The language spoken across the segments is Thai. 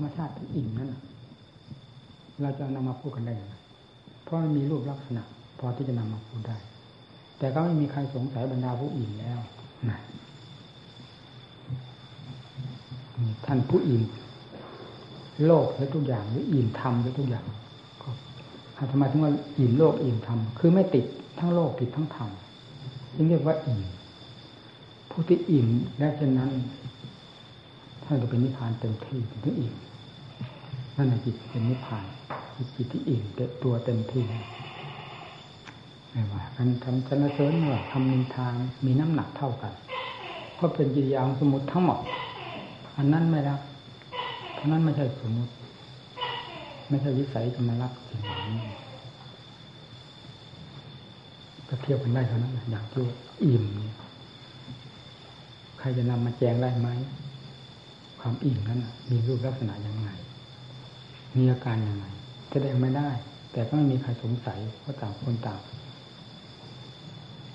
รมชาติที่อิ่มนั่นเราจะนำมาพูดกันได้เพราะมันมีรูปลักษณะพอที่จะนำมาพูดได้แต่ก็ไม่มีใครสงสัยบรรดาผู้อิ่มแล้วท่านผู้อิ่มโลกและทุกอย่างหรืออิ่มธรรมและทุกอย่างทำไมถึงว่าอิ่มโลกอิ่มธรรมคือไม่ติดทั้งโลกติดทั้งธรรมจึงเรียกว่าอิ่มผู้ที่อิ่มและเช่นนั้นท่านจะเป็นนิพพานเต็มที่ถึงอิ่มนั่นแหละจิตเป็นนิพพานจิตที่อิ่มเต็มตัวเต็มที่ไม่ว่าการทำสรรเสริญว่าทำนินทามีน้ำหนักเท่ากันเพราะเป็นกิริยาของสมมติทั้งหมดอันนั้นไม่รับเพราะนั้นไม่ใช่สมมติไม่ใช่วิสัยจะมารับสิ่งนี้ก็เทียบกันได้เท่านั้นอย่างที่อิ่มใครจะนำมาแจงได้ไหมความอิ่มนั้นมีรูปลักษณะยังไงมีอาการยังไงแสดงไม่ได้แต่ก็ไม่มีใครสงสัยเพราะต่างคนต่าง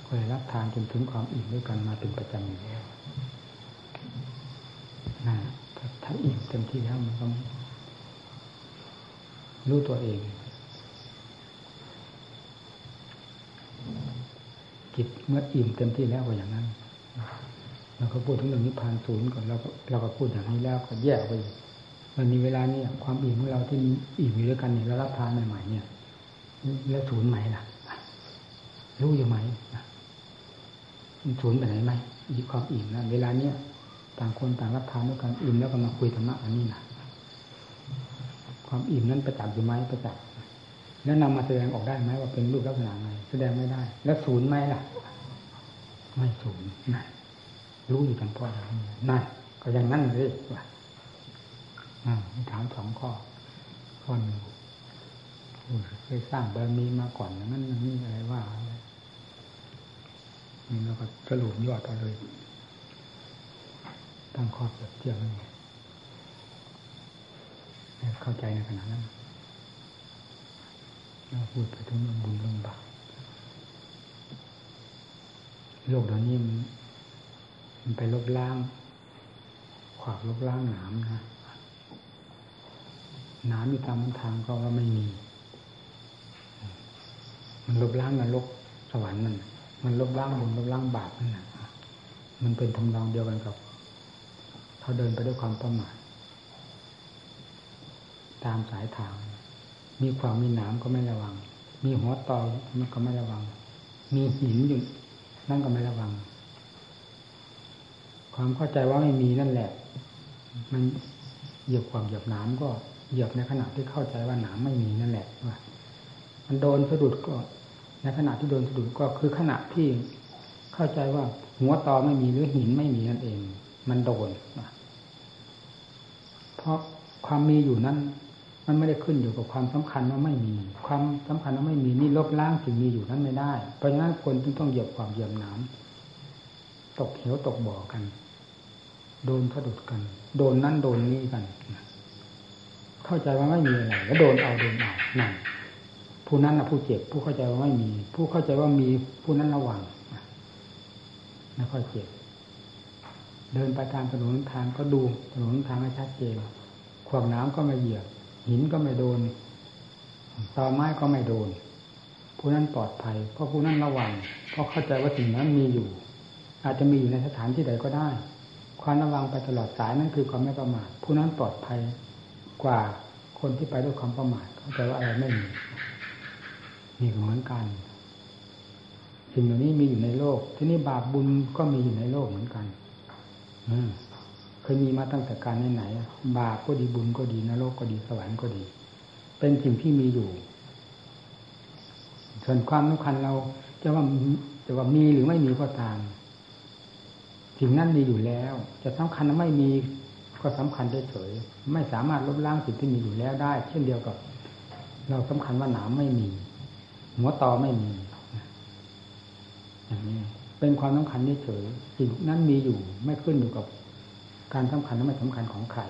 เคยรับทานจนถึงความอิ่มด้วยกันมาเป็นประจำอยู่แล้วนะถ้าอิ่มเต็มที่แล้วมันต้องรู้ตัวเองจิตเมื่ออิ่มเต็มที่แล้วก็อย่างนั้นเราก็พูดถึงเรื่องนิพพานศูนย์ก่อนเราก็พูดอย่างนี้แล้วก็แยกไปมันมีเวลาเนี่ยความอิ่มของเราที่อิ่มอยู่ด้วยกันเนี่ยเรารับทานใหม่ๆเนี่ยแล้วศูนย์ไหมล่ะรู้อยู่ไหมศูนย์ไปไหนไหมมีความอิ่มนะเวลาเนี้ยต่างคนต่างรับทานด้วยกันอิ่มแล้วก็มาคุยธรรมะอันนี้นะความอิ่มนั้นประจักษ์อยู่ไหมประจักษ์แล้วนำมาแสดงออกได้ไหมว่าเป็นรูปลักษณะไหนแสดงไม่ได้แล้วศูนย์ไหมล่ะไม่ศูนย์นั่นรู้อยู่ทั้งพ่ออย่างนี้นั่นก็อย่างนั้นเลยว่ะถามสองข้อข้อหนึ่งเคยสร้างบารมีมาก่อนอย่างนั้นอย่างนี้อะไรว่าแล้วก็สรุปยอดเอาเลยตั้งข้อเปรียบเทียบนั่นไงเข้าใจในขณะนั้นเราพูดไปถึงเรื่องบุญเรื่องบาปโลกเดี๋ยวนี้มันไปลบล้างขวากลบล้างหนามนะหนามอยู่ตามทางก็ว่าไม่มีมันลบล้างนรกสวรรค์นั่นมันลบล้างบุญลบล้างบาปนั่นน่ะมันเป็นทำนองเดียวกันกับเขาเดินไปด้วยความประมาทตามสายทางมีขวางมีหนามก็ไม่ระวังมีหัวตอมันก็ไม่ระวังมีหินอยู่นั่นก็ไม่ระวังความเข้าใจว่าไม่มีนั่นแหละมันเหยียบขวางเหยียบหนามก็เหยียบในขณะที่เข้าใจว่าหนามไม่มีนั่นแหละว่ามันโดนสะดุดก็ในขณะที่โดนสะดุดก็คือขณะที่เข้าใจว่าหัวตอไม่มีหรือหินไม่มีนั่นเองมันโดนเพราะความมีอยู่นั้นมันไม่ได้ขึ้นอยู่กับความสำคัญว่าไม่มีความสำคัญว่าไม่มีนี่ลบล้างสิ่งมีอยู่นั้นไม่ได้เพราะฉะนั้นคนจึงต้องเหยียบความเหยียบหนามตกเหวตกบ่อกันโดนสะดุดกันโดนนั่นโดนนี่กันเข้าใจว่าไม่มีอะไรแล้วโดนเอานั่นผู้นั้นนะผู้เจ็บผู้เข้าใจว่าไม่มีผู้เข้าใจว่ามีผู้นั้นระวังไม่ค่อยเจ็บเดินไปตามถนนทางก็ดูถนนทางให้ชัดเจนขวางน้ำก็ไม่เหยียบหินก็ไม่โดนตอไม้ก็ไม่โดนผู้นั้นปลอดภัยเพราะผู้นั้นระวังเพราะเข้าใจว่าสิ่งนั้นมีอยู่อาจจะมีอยู่ในสถานที่ใดก็ได้ความระวังไปตลอดสายนั่นคือความไม่ประมาทผู้นั้นปลอดภัยกว่าคนที่ไปด้วยความประมาทเข้าใจว่าอะไรไม่มีนี่เหมือนกันสิ่งเหล่านี้มีอยู่ในโลกที่นี่บาปบุญก็มีอยู่ในโลกเหมือนกันเคยมีมาตั้งแต่การไหนบาปก็ดีบุญก็ดีนรกก็ดีสวรรค์ก็ดีเป็นสิ่งที่มีอยู่ส่วนความสำคัญเราจะว่ามีหรือไม่มีก็ตามสิ่งนั้นมีอยู่แล้วจะสำคัญไม่มีก็สำคัญเฉยๆไม่สามารถลบล้างสิ่งที่มีอยู่แล้วได้เช่นเดียวกับเราสำคัญว่าหนามไม่มีหัวตอไม่มีอย่างนี้เป็นความสำคัญเฉยๆสิ่งนั้นมีอยู่ไม่ขึ้นอยู่กับการสำคัญและไม่สำคัญของใคร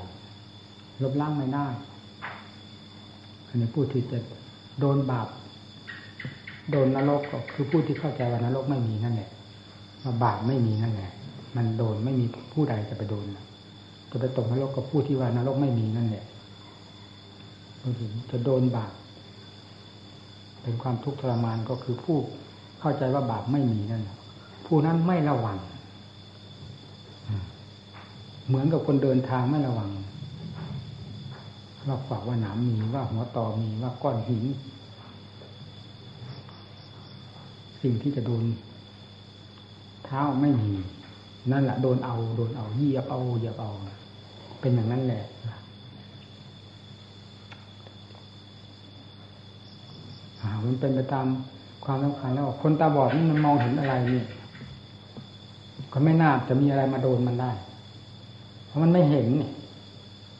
ลบล้างไม่ได้อันนี้ผู้ที่จะโดนบาปโดนนรกก็คือผู้ที่เข้าใจว่านรกไม่มีนั่นแหละว่าบาปไม่มีนั่นแหละมันโดนไม่มีผู้ใดจะไปโดนจะไปตกนรกกับผู้ที่ว่านรกไม่มีนั่นแหละ จะโดนบาปเป็นความทุกข์ทรมานก็คือผู้เข้าใจว่าบาปไม่มีนั่นผู้นั้นไม่ระวังเหมือนกับคนเดินทางไม่ระวังว่าฝักว่าหนามมีว่าหัวตอมีว่าก้อนหินสิ่งที่จะโดนเท้าไม่มีนั่นแหละโดนเอาเหยียบเอาเป็นอย่างนั้นแหละมันเป็นไปตามความสำคัญแล้วคนตาบอดมันมองเห็นอะไรนี่ก็ไม่น่าจะมีอะไรมาโดนมันได้เพราะมันไม่เห็นนี่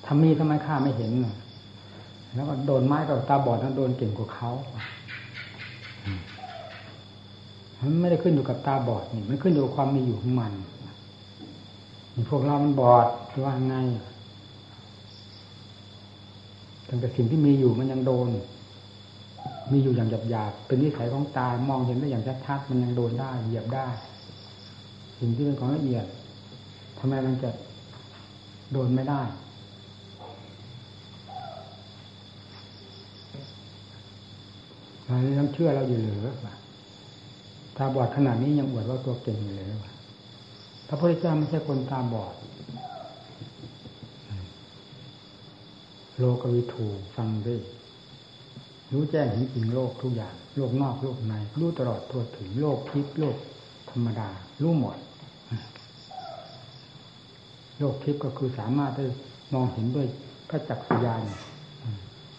ทำมีทำไมข้าไม่เห็นแล้วก็โดนไม้กับตาบอดนั้นโดนเก่งกว่าเขามันไม่ได้ขึ้นอยู่กับตาบอดนี่มันขึ้นอยู่กับความมีอยู่ของมันพวกเรามันบอดคือว่าไงตั้งแต่สิ่งที่มีอยู่มันยังโดนมีอยู่อย่างหยาบๆเป็นนิสัยของตามองเห็นได้อย่างชัดๆมันยังโดนได้เหยียบได้สิ่งที่เป็นของละเอียดทำไมมันจะโดนไม่ได้เรายังเชื่อเราอยู่เหรอตาบอดขนาดนี้ยังอวดว่าตัวเก่งอยู่เลยพระพุทธเจ้าไม่ใช่คนตาบอดโลกวิถูฟังด้วยรู้แจ้งเห็นจริงโลกทุกอย่างโลกนอกโลกในรู้ตลอดทั่วถึงโลกทิพย์โลกธรรมดารู้หมดโลกทิพย์ก็คือสามารถได้มองเห็นด้วยพระจักษุญาณ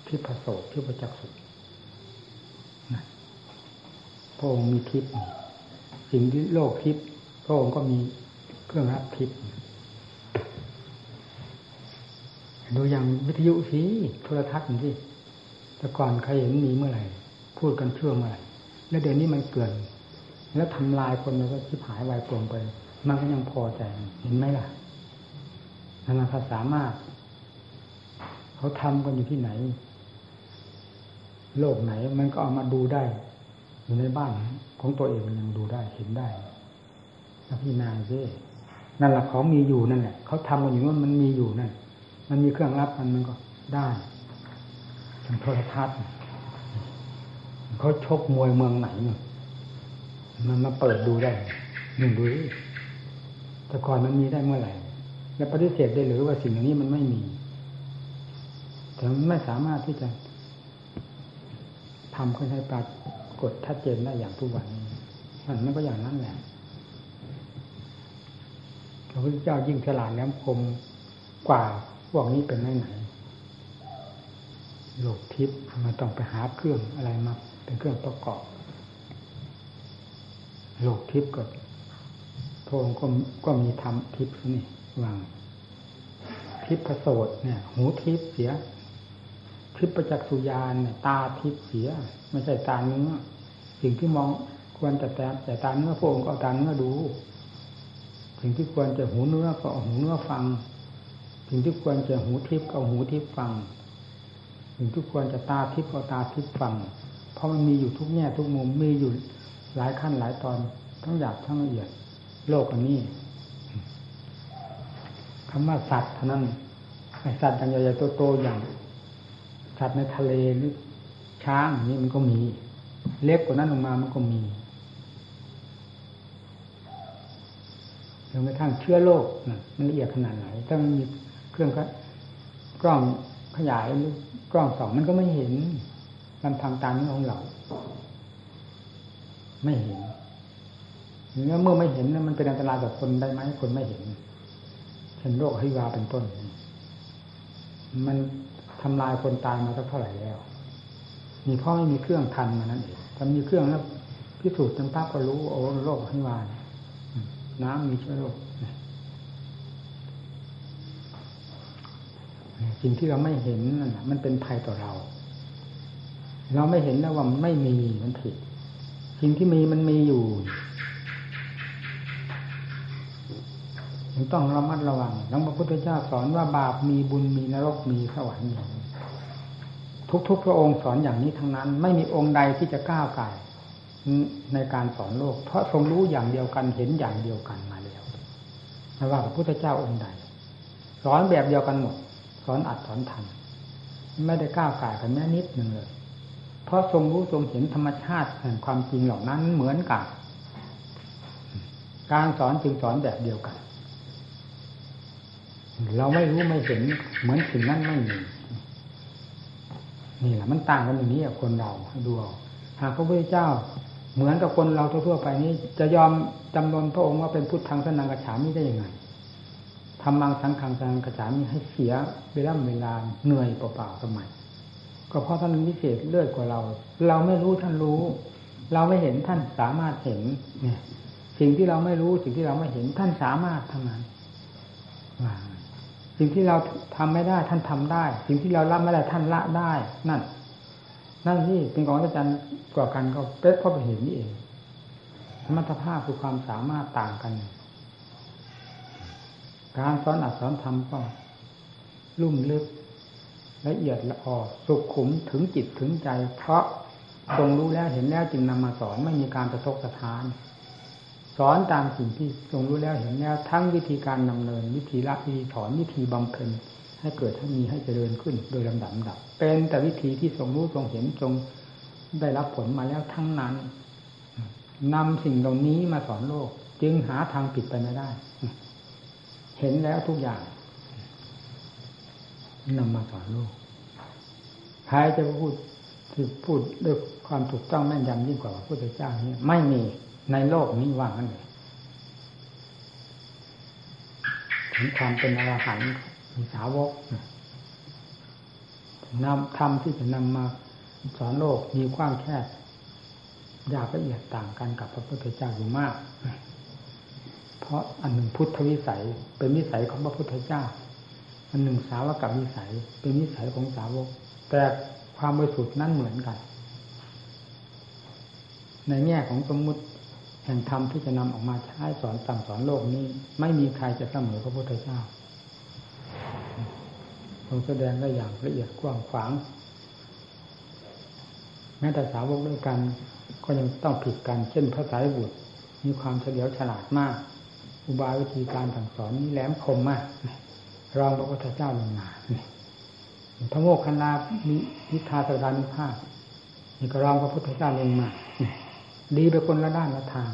ทิพโสตทิพจักษุพระองค์มีทิพย์สิ่งที่โลกทิพย์พระองค์ก็มีเครื่องรับทิพย์ดูอย่างวิทยุสิโทรทัศน์สิแต่ก่อนใครเห็นมีเมื่อไหร่พูดกันเชื่อเมื่อไหร่แล้วเดี๋ยวนี้มันเกินแล้วทำลายคนแล้วก็ชิบหายวายป่วงไปมันก็ยังพอใจเห็นไหมล่ะนานาภาษามากเขาทำกันอยู่ที่ไหนโลกไหนมันก็เอามาดูได้อยู่ในบ้านของตัวเองมันยังดูได้เห็นได้แล้วพี่นายเจ้นั่นแหละของมีอยู่นั่นแหละเขาทำกันอย่างนั้นมันมีอยู่นั่นมันมีเครื่องรับมันก็ได้ทางโทรทัศน์เขาชกมวยเมืองไหนเนี่ยมันมาเปิดดูได้หนึ่งดูแต่ก่อนมันมีได้เมื่อไหร่แล้วปฏิเสธได้หรือว่าสิ่งเหล่านี้มันไม่มีแต่มันไม่สามารถที่จะทำให้ปรากฏชัดเจนได้อย่างทุกวันนี้มันก็อย่างนั้นแหละพระพุทธเจ้ายิ่งฉลาดแหลมคมกว่าพวกนี้เป็นไหนโลกทิพย์มันต้องไปหาเครื่องอะไรมาเป็นเครื่องประกอบโลกทิพย์กับพระองค์ก็มีธรรมทิพย์นี่วางทิพย์โสตเนี่ยหูทิพย์เสียทิพย์ประจักษุญาณเนี่ยตาทิพย์เสียไม่ใช่ตาเนื้อสิ่งที่มองควรจะแต่ตาเนื้อพระองค์ก็เอาตาเนื้อดูสิ่งที่ควรจะหูเนื้อก็เอาหูเนื้อฟังสิ่งที่ควรจะหูทิพย์ก็เอาหูทิพย์ฟังสิ่งที่ควรจะตาทิพย์ก็ตาทิพย์ฟังเพราะมันมีอยู่ทุกแง่ทุกมุมมีอยู่หลายขั้นหลายตอนทั้งหยาบทั้งละเอียดโลกอันนี้คำว่าสัตว์เท่านั้นไอ้สัตว์อย่างใหญ่ๆโตๆอย่างสัตว์ในทะเลหรือช้างนี่มันก็มีเล็กกว่านั้นลงมามันก็มีจนกระทั่งเชื้อโรคมันละเอียดขนาดไหนถ้ามันมีเครื่องกล้องขยายหรือกล้องส่องมันก็ไม่เห็นลำพังตาเนื้อของเราไม่เห็นแล้วเมื่อไม่เห็นมันเป็นอันตรายต่อคนได้ไหมคนไม่เห็นเช่นโรคฮิวาเป็นต้นมันทำลายคนตายมาสักเท่าไหร่แล้วมีเพราะไม่มีเครื่องทันมานั่นเองถ้ามีเครื่องแล้วพิสูจน์จนปั๊บก็รู้โอ้โรคฮิวาน้ำมีเชื้อโรคสิ่งที่เราไม่เห็นนั่นน่ะมันเป็นภัยต่อเราเราไม่เห็นแล้วว่ามันไม่มีมันผิดสิ่งที่มีมันมีอยู่ต้องระมัดระวังหลวงพระพุทธเจ้าสอนว่าบาปมีบุญมีนรกมีสวรรค์ทุกๆพระองค์สอนอย่างนี้ทั้งนั้นไม่มีองค์ใดที่จะก้าวไกลในการสอนโลกเพราะทรงรู้อย่างเดียวกันเห็นอย่างเดียวกันมาแล้วไม่ว่าพระพุทธเจ้าองค์ใดสอนแบบเดียวกันหมดสอนอัดสอนทำ ไม่ได้ก้าวก่ายกันแม้นิดหนึ่งเลยเพราะทรงรู้ทรงเห็นธรรมชาติแห่งความจริงเหล่านั้นเหมือนกันการสอนจึงสอนแบบเดียวกันเราไม่รู้ไม่เห็นเหมือนสิ่งนั้นไม่มีนี่แหละมันต่างกันอย่างนี้กับคนเราดูหากพระพุทธเจ้าเหมือนกับคนเราทั่วๆไปนี้จะยอมจำนนพระองค์ว่าเป็นพุทธังสนังกัจฉามิได้ยังไงธรรมังสังฆังสนังกัจฉามิให้เสียเวลาเหนื่อยเปล่าๆทำไมก็เพราะท่านพิเศษเลิศกว่าเราเราไม่รู้ท่านรู้เราไม่เห็นท่านสามารถเห็นเนี่ยสิ่งที่เราไม่รู้สิ่งที่เราไม่เห็นท่านสามารถทำนั้นสิ่งที่เราทำไม่ได้ท่านทำได้สิ่งที่เราละไม่ได้ท่านละได้นั่นที่เป็นของอาจารย์กว่ากันก็เป็นเพราะเห็นนี่เองธรรมะภาพคือความสามารถต่างกันการสอนอัดสอนทำก็ลุ่มลึกละเอียดละออสุขุมถึงจิตถึงใจเพราะทรงรู้แล้วเห็นแล้วจึงนำมาสอนไม่มีการกระทบกระทานสอนตามสิ่งที่ทรงรู้แล้วเห็นแล้วทั้งวิธีการดำเนินวิธีละวิธีถอนวิธีบำเพ็ญให้เกิดให้มีให้เจริญขึ้นโดยลำดับเป็นแต่วิธีที่ทรงรู้ทรงเห็นทรงได้รับผลมาแล้วทั้งนั้นนำสิ่งเหล่านี้มาสอนโลกจึงหาทางผิดไปไม่ได้เห็นแล้วทุกอย่างนำมาสอนโลกใครจะพูดด้วยความถูกต้องแม่นยำยิ่งกว่าพระพุทธเจ้านี้ไม่มีในโลกนี้ว่างกันเลยถึงความเป็นอรหันต์มีสาวกนำธรรมที่จะนำมาสอนโลกมีกว้างแคบยากละเอียดต่างกันกับพระพุทธเจ้าอยู่มากเพราะอันหนึ่งพุทธวิสัยเป็นวิสัยของพระพุทธเจ้าอันหนึ่งสาวกกับวิสัยเป็นวิสัยของสาวกแต่ความบริสุทธิ์นั้นเหมือนกันในแง่ของสมมุติแห่งธรรมที่จะนำออกมาใช้สอนสั่งสอนโลกนี้ไม่มีใครจะเสมอพระพุทธเจ้าทรงแสดงได้อย่างละเอียดกว้างขวางแม้แต่สาวกด้วยกันก็ยังต้องผิดกันเช่นพระสารีบุตรมีความเฉลียวฉลาดมากอุบายวิธีการสั่งสอนนี้แหลมคมมากรองพระพุทธเจ้าลงมาพระโมคคัลลานิทาสรานุภาพนี่ก็รองพระพุทธเจ้าลงมาดีไปคนละด้านละทาง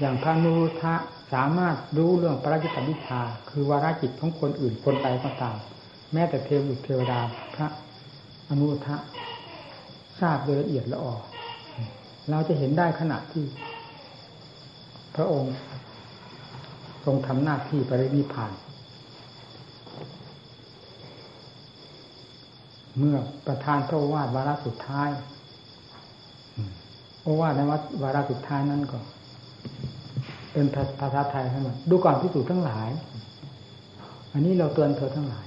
อย่างพระนุรุทธะสามารถรู้เรื่องปราจิตวิชาคือวาระจิตของคนอื่นคนใดก็ตามแม้แต่เทวดาพระอนุรุทธะทราบโดยละเอียดละออเราจะเห็นได้ขณะที่พระองค์ทรงทำหน้าที่ปรินิพพานเมื่อประธานพระโอวาทวาระสุดท้ายโอวาทในวาระสุดท้ายนั้นก็เป็นภาษาไทยทั้งหมดดูก่อนภิกษุทั้งหลายอันนี้เราเตือนเธอทั้งหลาย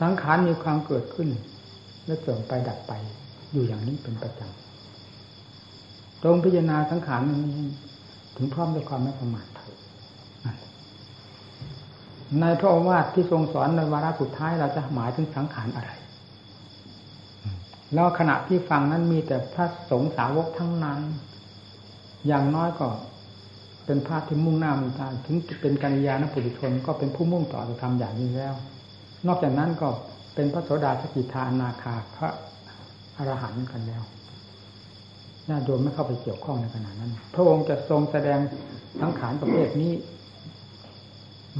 สังขารมีความเกิดขึ้นและเสื่อมไปดับไปอยู่อย่างนี้เป็นประจำจงพิจารณาสังขารนี้ถึงพร้อมด้วยความไม่ประมาทเถิดในพระโอวาทที่ทรงสอนในวาระสุดท้ายเราจะหมายถึงสังขารอะไรแล้วขณะที่ฟังนั้นมีแต่พระสงฆ์สาวกทั้งนั้นอย่างน้อยก็เป็นพระที่มุ่งหน้ามุ่งตาถึงเป็นกัลยาณปุถุชนก็เป็นผู้มุ่งต่อจะทำอย่างนี้แล้วนอกจากนั้นก็เป็นพระโสดาสกิทาอนาคาพระอรหันต์กันแล้วน่าโยมไม่เข้าไปเกี่ยวข้องในขณะนั้นพระองค์จะทรงแสดงสังขารประเภทนี้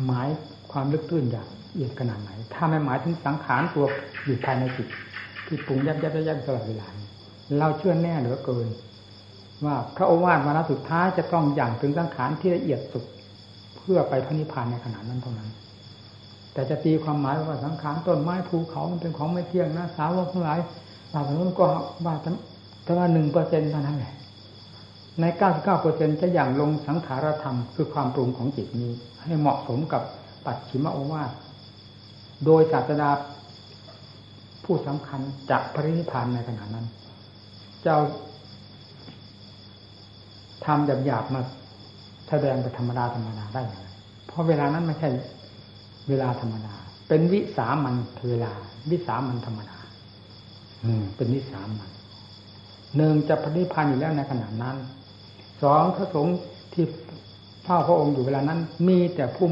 หมายความลึกตื้นอย่างละเอียดขนาดไหนถ้าไม่หมายถึงสังขารตัวอยู่ภายในจิตที่ปรุงยับตลอดเวลาเราเชื่อแน่เหลือเกินว่าพระโอวาทวาระสุดท้ายจะต้องอย่างถึงสังขารที่ละเอียดสุดเพื่อไปพระนิพพานในขณะนั้นเท่านั้นแต่จะตีความหมายว่าสังขารต้นไม้ภูเขามันเป็นของไม่เที่ยงนะสาวกทั้งหลายบางคนก็ว่าแต่ว่า 1% เท่านั้นแหละใน 99% จะอย่างลงสังขารธรรมคือความปรุงของจิตนี้ให้เหมาะสมกับปัจฉิมโอวาทโดยศาสดาผู้สำคัญจากปรินิพพานในขณะนั้นเจ้าทำหยาบๆมาแสดงเป็นธรรมดาได้อย่างไรเพราะเวลานั้นไม่ใช่เวลาธรรมดาเป็นวิสามัญเวลาวิสามัญธรรมดาเป็นวิสามัญ1จะปรินิพพานอยู่แล้วในขณะนั้น2พระสงฆ์ที่เฝ้าพระองค์อยู่เวลานั้นมีแต่ผู้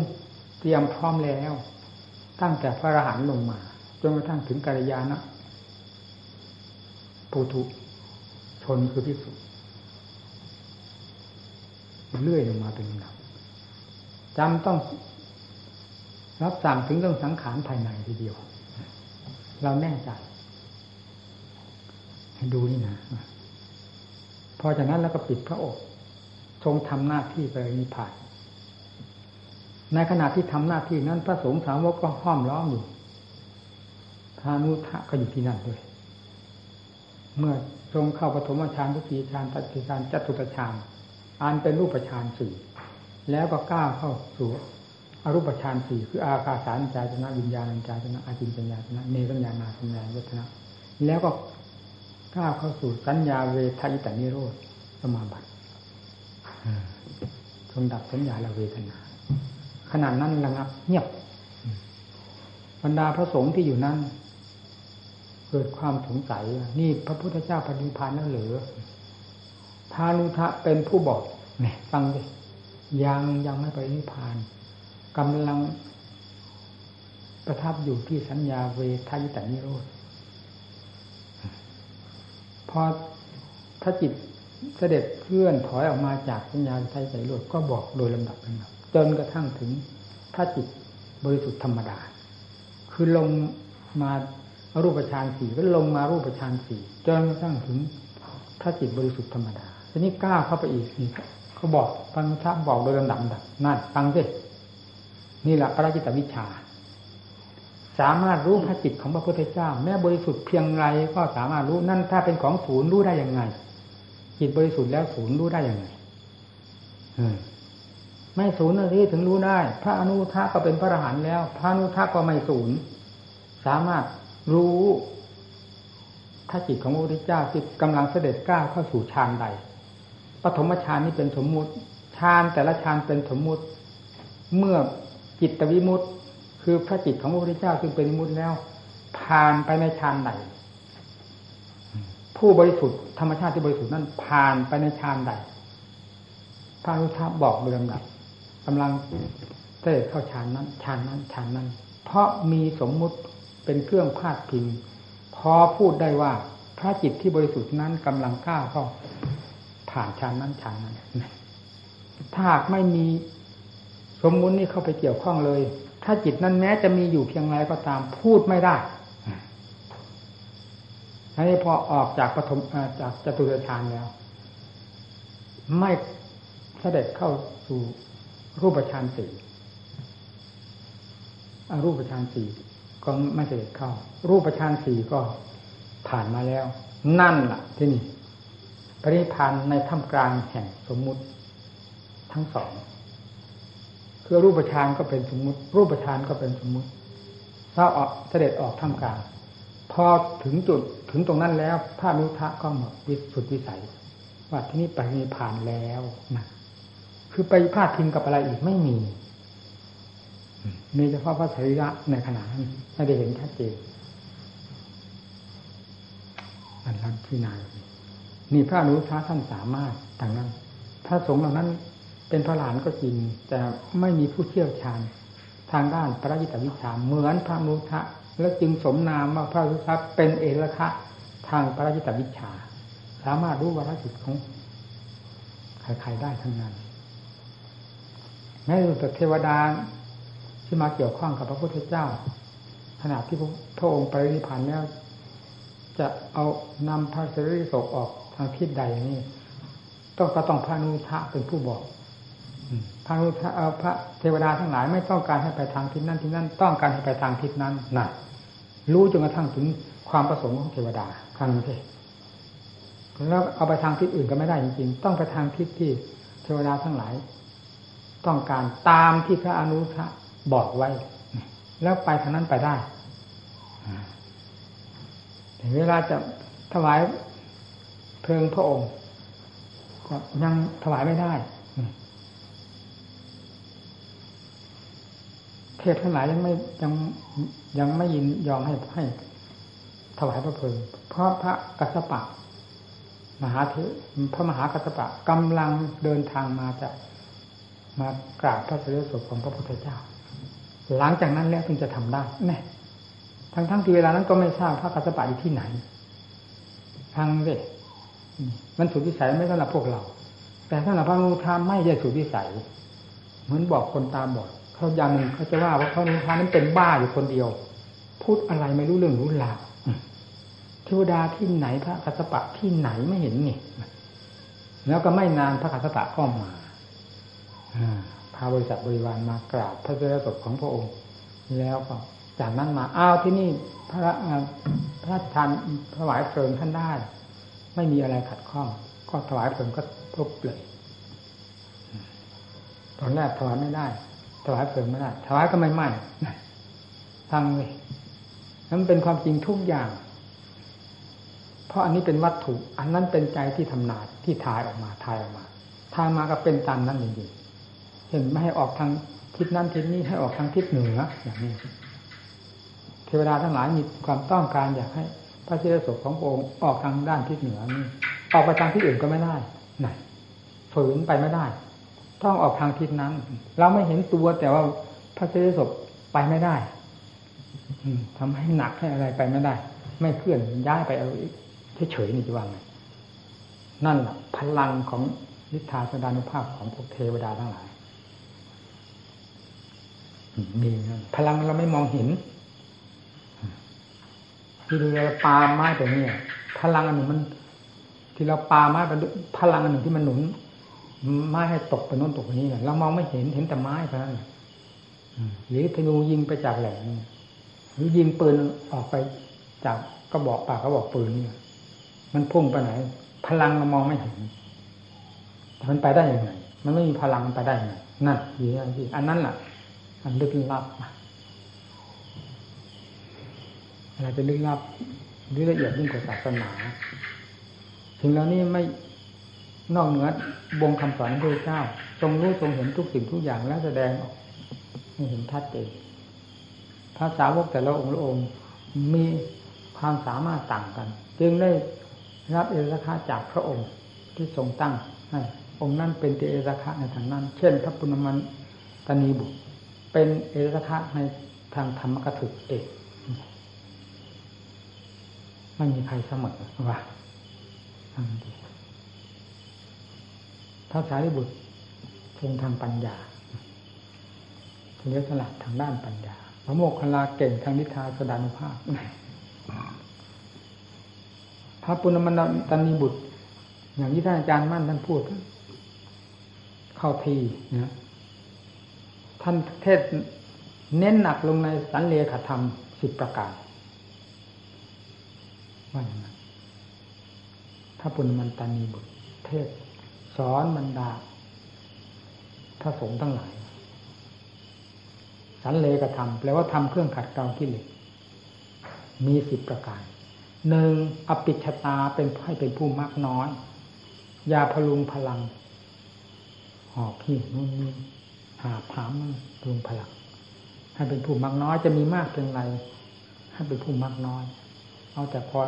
เตรียมพร้อมแล้วตั้งแต่พระอรหันต์ลงมา จนกระทั่งถึงกัลยาณปุถุชนคือภิกษุเลื่อยลงมาเป็นลำดับจำต้องรับสั่งถึงเรื่องสังขารภายในทีเดียวเราแน่ใจให้ดูนี่นะพอจากนั้นแล้วก็ปิดพระโอษฐ์ทรงทำหน้าที่ไปนิพพานในขณะที่ทำหน้าที่นั้นพระสงฆ์สาวกก็ห้อมล้อมอยู่พานุทะก็อยู่ที่นั่นด้วยเมื่อทรงเข้าปฐมฌานทุติยฌานตติฌานจตุตฌานอันเป็นรูปฌานสี่แล้วก็ก้าวเข้าสู่อรูปฌานสี่คืออากาสานัญจายตนะวิญญาณัญจายตนะอาจินจัญญายตนะเนสัญญานาสัญญาญาตนะแล้วก็ก้าวเข้าสู่สัญญาเวทายตานิโรธสมาบัติทรงดับสัญญาและเวทนาขณะนั้นระงับเงียบบรรดาพระสงฆ์ที่อยู่นั้นเกิดความสงสัยนี่พระพุทธเจ้าปฏิภาณนั่นหรือพานุทะเป็นผู้บอกเนี่ยฟังดิยังไม่ไปนิพพานกำลังประทับอยู่ที่สัญญาเวทายตานิโรธพอพระจิตเสด็จเคลื่อนถอยออกมาจากสัญญาเวทายตานิโรธก็บอกโดยลำดับกันจนกระทั่งถึงพระจิตบริสุทธิ์ธรรมดาคือลงมารูปฌานสี่ก็ลงมารูปฌานสี่จนกระทั่งถึงพระจิตบริสุทธิ์ธรรมดาทีนี้ก้าวเข้าไปอีกนี่เขาบอกพระท่านบอกโดยลำดับนั่นฟังสินี่แหละพระจิตวิชาสามารถรู้พระจิตของพระพุทธเจ้าแม้บริสุทธิ์เพียงไรก็สามารถรู้นั่นถ้าเป็นของศูนย์รู้ได้ยังไงจิตบริสุทธิ์แล้วศูนย์รู้ได้ยังไงไม่ศูนย์นี่ถึงรู้ได้พระอนุทาก็เป็นพระอรหันต์แล้วพระอนุทาก็ไม่ศูนย์สามารถรู้ถ้าจิตของพระพุทธเจ้าที่กำลังเสด็จก้าวเข้าสู่ฌานใดปฐมฌานนี้เป็นสมมุติฌานแต่ละฌานเป็นสมมุติเมื่อจิตวิมุตติคือพระจิตของพระพุทธเจ้าซึ่งเป็นวิมุตติแล้วผ่านไปในฌานใดผู้บริสุทธิ์ธรรมชาติที่บริสุทธิ์นั้นผ่านไปในฌานใดพระอนุทาบอกโดยลำดับกำลังเสด็จเข้าฌานนั้นฌานนั้นฌานนั้นเพราะมีสมมุติเป็นเครื่องพาดพิงพอพูดได้ว่าพระจิตที่บริสุทธิ์นั้นกำลังก้าวเข้าผ่านฌานนั้นฌานนั้นถ้าหากไม่มีสมมุตินี่เข้าไปเกี่ยวข้องเลยถ้าจิตนั้นแม้จะมีอยู่เพียงไรก็ตามพูดไม่ได้ทีนี้พอออกจากปฐมจากจตุตฌานแล้วไม่เสด็จเข้าสู่รูปฌานสี่อรูปฌานสี่ก็ไม่เสด็จเข้ารูปฌานสี่ก็ผ่านมาแล้วนั่นล่ะที่นี่ปรินิพพานในท่ามกลางแห่งสมมุติทั้งสองคือรูปฌานก็เป็นสมมุติรูปฌานก็เป็นสมมุติถ้าออกเสด็จออกท่ามกลางพอถึงจุดถึงตรงนั้นแล้วพระอนุทะก็หมดสุดวิสัยว่าที่นี่ปรินิพพานแล้วนะคือไปพาดพิงกับอะไรอีกไม่มีมีเฉพาะพระสรีระในขณะนั้นไม่ได้เห็นชัดเจนอันลับที่นานนี่พระอนุทาท่านสามารถต่างนั้นพระสงฆ์เหล่านั้นเป็นพระหลานก็จริงแต่ไม่มีผู้เชี่ยวชาญทางด้านพระยิตวิชาเหมือนพระอนุทะและจึงสมนามว่าพระอนุทะเป็นเอระคะทางพระยิตวิชาสามารถรู้วาระจิตของใครๆได้ทั้งนั้นแม้แต่เทวดาที่มาเกี่ยวข้องกับพระพุทธเจ้าขณะที่พระองค์ปรินิพพานแล้วจะเอานำพระสรีระศพออกทางทิศใดนี่ก็ต้องพระอนุทะเป็นผู้บอกพระอนุทะเอาพระเทวดาทั้งหลายไม่ต้องการให้ไปทางทิศนั้นทิศนั้นต้องการให้ไปทางทิศนั้นน่ะรู้จนกระทั่งถึงความประสงค์ของเทวดาครั้งนี้แล้วเอาไปทางทิศอื่นก็ไม่ได้จริงๆต้องไปทางทิศที่เทวดาทั้งหลายต้องการตามที่พระอนุทะบอกไว้แล้วไปทางนั้นไปได้ถึงเวลาจะถวายเพลิงพระองค์ก็ยังถวายไม่ได้เทพทั้งหลายยังไม่ยินยอมให้ถวายพระเพลิงเพราะพระกัสสปะพระมหากัสสปะกำลังเดินทางมาจะมากราบพระสรีระศพของพระพุทธเจ้าหลังจากนั้นแล้วถึงจะทำได้แน่ ทั้งที่เวลานั้นก็ไม่ทราบพระกัสสปะอยู่ที่ไหนฟังสิมันสุดวิสัยไม่สำหรับพวกเราแต่สำหรับพระอนุธาไม่ใช่สุดวิสัยเหมือนบอกคนตาบอดเขายามันเขาจะว่าพระอนุธานั้นเป็นบ้าอยู่คนเดียวพูดอะไรไม่รู้เรื่องรู้ราวเทวดาที่ไหนพระกัสสปะที่ไหนไม่เห็นนี่แล้วก็ไม่นานพระกัสสปะก็มาพาบริษัทบริวารมากราบพระเจ้าสดของพระองค์แล้วก็จากนั้นมาอ้าวที่นี่พระทานถวายเพลิงท่านได้ไม่มีอะไรขัดข้องก็ถวายเพลิงก็พบเลยตอนแรกถวายไม่ได้ถวายเพลิงไม่ได้ถวายก็ไม่ไหม้ทางเลยนั่นเป็นความจริงทุกอย่างเพราะอันนี้เป็นวัตถุอันนั้นเป็นใจที่ทำนาที่ทายออกมาก็เป็นตามนั้นจริงๆเห็นไม่ให้ออกทางทิศนั้นทิศนี้ให้ออกทางทิศเหนืออย่างนี้เทวดาทั้งหลายมีความต้องการอยากให้พระเจริญศพขององค์ออกทางด้านทิศเหนือนี่ออกไปทางที่อื่นก็ไม่ได้ไหนฝืนไปไม่ได้ต้องออกทางทิศนั้นเราไม่เห็นตัวแต่ว่าพระเจริญศพไปไม่ได้ทำให้หนักให้อะไรไปไม่ได้ไม่เคลื่อนย้ายไปเอาอีกเฉยๆนี่จะว่าไงนั่นแหละพลังของนิทานสดานุภาพของพวกเทวดาทั้งหลายมีพลังเราไม่มองเห็นที่เราปาไม้ไปเนี่ยพลังอันหนึ่งมันที่เราปาไม้ไปพลังอันหนึ่งที่มันหนุนไม้ให้ตกไปโน่นตกไปนี่เรามองไม่เห็นเห็นแต่ไม้เท่านั้นหรือธนูยิงไปจากแหล่งหรือยิงปืนออกไปจากกระบอกปากกระบอกปืนเนี่ยมันพุ่งไปไหนพลังเรามองไม่เห็นมันไปได้ยังไงมันไม่มีพลังมันไปได้ยังไงนั่นนี่อันนั้นล่ะอันลึกลับอะไรจะลึกลับลึกละเอียดยิ่งกว่าศาสนาถึงแล้วนี่ไม่นอกเหนือวงคำสอนพระเจ้าทรงรู้ทรงเห็นทุกสิ่งทุกอย่างแล้วแสดงออกให้เห็นชัดเจนพระสาวกแต่ละองค์ละองค์มีความสามารถต่างกันจึงได้รับเอราคาจากพระองค์ที่ทรงตั้งให้องค์นั้นเป็นเอราคาในทางนั้นเช่นพระปุณณมันตนีบุตรเป็นเอราคาในทางธรรมกถึกเอกไม่มีใครเสมอว่าพระสารีบุตรทรงทางปัญญาทรงเลี้ยวฉลาดทางด้านปัญญาพระโมคคัลลาเก่งทางนิทานสดานุภาพพระปุณณมันตนีบุตรอย่างที่ท่านอาจารย์มั่นท่านพูดเข้าทีนะท่านเทศเน้นหนักลงในสันเลขธรรม10ประการว่าอย่างนั้นพระปุณณมันตนีบุตรเทศสอนบรรดาพระสงฆ์ทั้งหลายสันเลขธรรมแปลว่าธรรมเครื่องขัดเกลากิเลสมี10ประการหนึ่งอปิชฌตาเป็นให้เป็นผู้มักน้อยยาพลุงพลังหอบพี่นู่นนี่หาผามลุงพลังให้เป็นผู้มักน้อยจะมีมากเพียงไรให้เป็นผู้มักน้อยเอาแต่พอ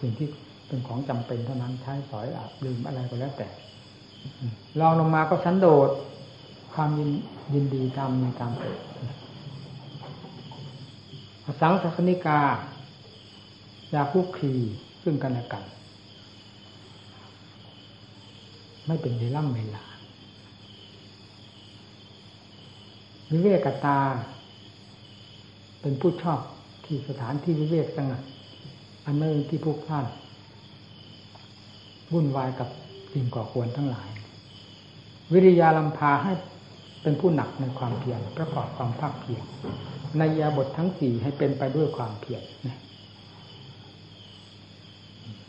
สิ่งที่เป็นของจำเป็นเท่านั้นใช้สอยอาบลืมอะไรก็แล้วแต่ลองลงมาก็สันโดษความยินดีตามมีตามเกิดสังสคณิกายาคุกคีซึ่งกันและกันไม่เป็นเวลาวิเวกตาเป็นผู้ชอบที่สถานที่วิเวกสงัดอันไม่เป็นที่พลุกพล่านวุ่นวายกับสิ่งก่อควรทั้งหลายวิริยาลัมพาให้เป็นผู้หนักในความเพียรประกอบความภาคเพียรในยาบททั้งสี่ให้เป็นไปด้วยความเพียร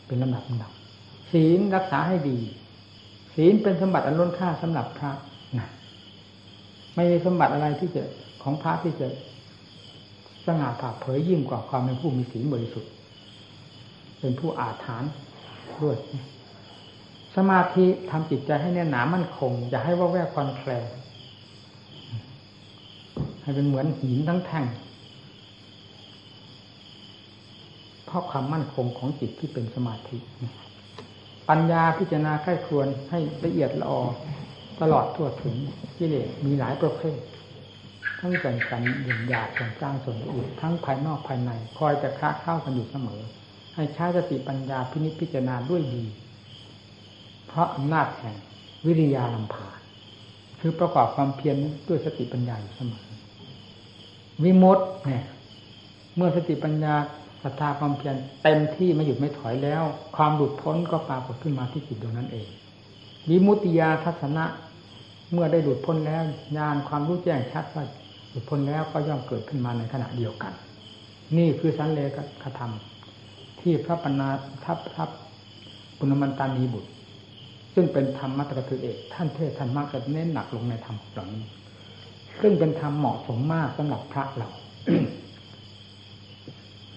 เป็นลำดับศีลรักษาให้ดีศีลเป็นสมบัติอันล้นค่าสำหรับพระนะไม่มีสมบัติอะไรที่จะของพระที่จะสง่าผ่าเผยยิ่งกว่าความเป็นผู้มีศีลบริสุทธิ์เป็นผู้อาถรรพ์ด้วยสมาธิทำจิตใจให้แน่นหนามั่นคงอย่าให้ว่าแวกคลอนแคลนให้เป็นเหมือนหินทั้งแท่งเพราะความมั่นคงของจิตที่เป็นสมาธิปัญญาพิจารณาใกล้ควรให้ละเอียดละออตลอดทั่วถึงกิเลสมีหลายประเภท ทั้งส่วนกันอย่างหยาบส่วนกลางส่วนละเอียดทั้งภายนอกภายในคอยจะคละเข้ากันอยู่เสมอให้ใช้สติปัญญาพินิจพิจารณาด้วยดีเพราะอำนาจแห่งวิริยาลัมภาคือประกอบความเพียรด้วยสติปัญญาอยู่เสมอวิมุตติเนี่ยเมื่อสติปัญญาศรัทธาความเพียรเต็มที่ไม่หยุดไม่ถอยแล้วความหลุดพ้นก็ปรากฏขึ้นมาที่จิตดวงนั้นเองวิมุตติญาณทัศนะเมื่อได้หลุดพ้นแล้วญาณความรู้แจ้งชัดว่าหลุดพ้นแล้วก็ย่อมเกิดขึ้นมาในขณะเดียวกันนี่คือสันเลขธรรมที่พระปณาทัพปุณณมันตานีบุตรซึ่งเป็นธรรมมัตตกฤตเอกท่านเทศท่านมากจะเน้นหนักลงในธรรมเหล่านี้ซึ่งเป็นธรรมเหมาะสมมากสำหรับพระเรา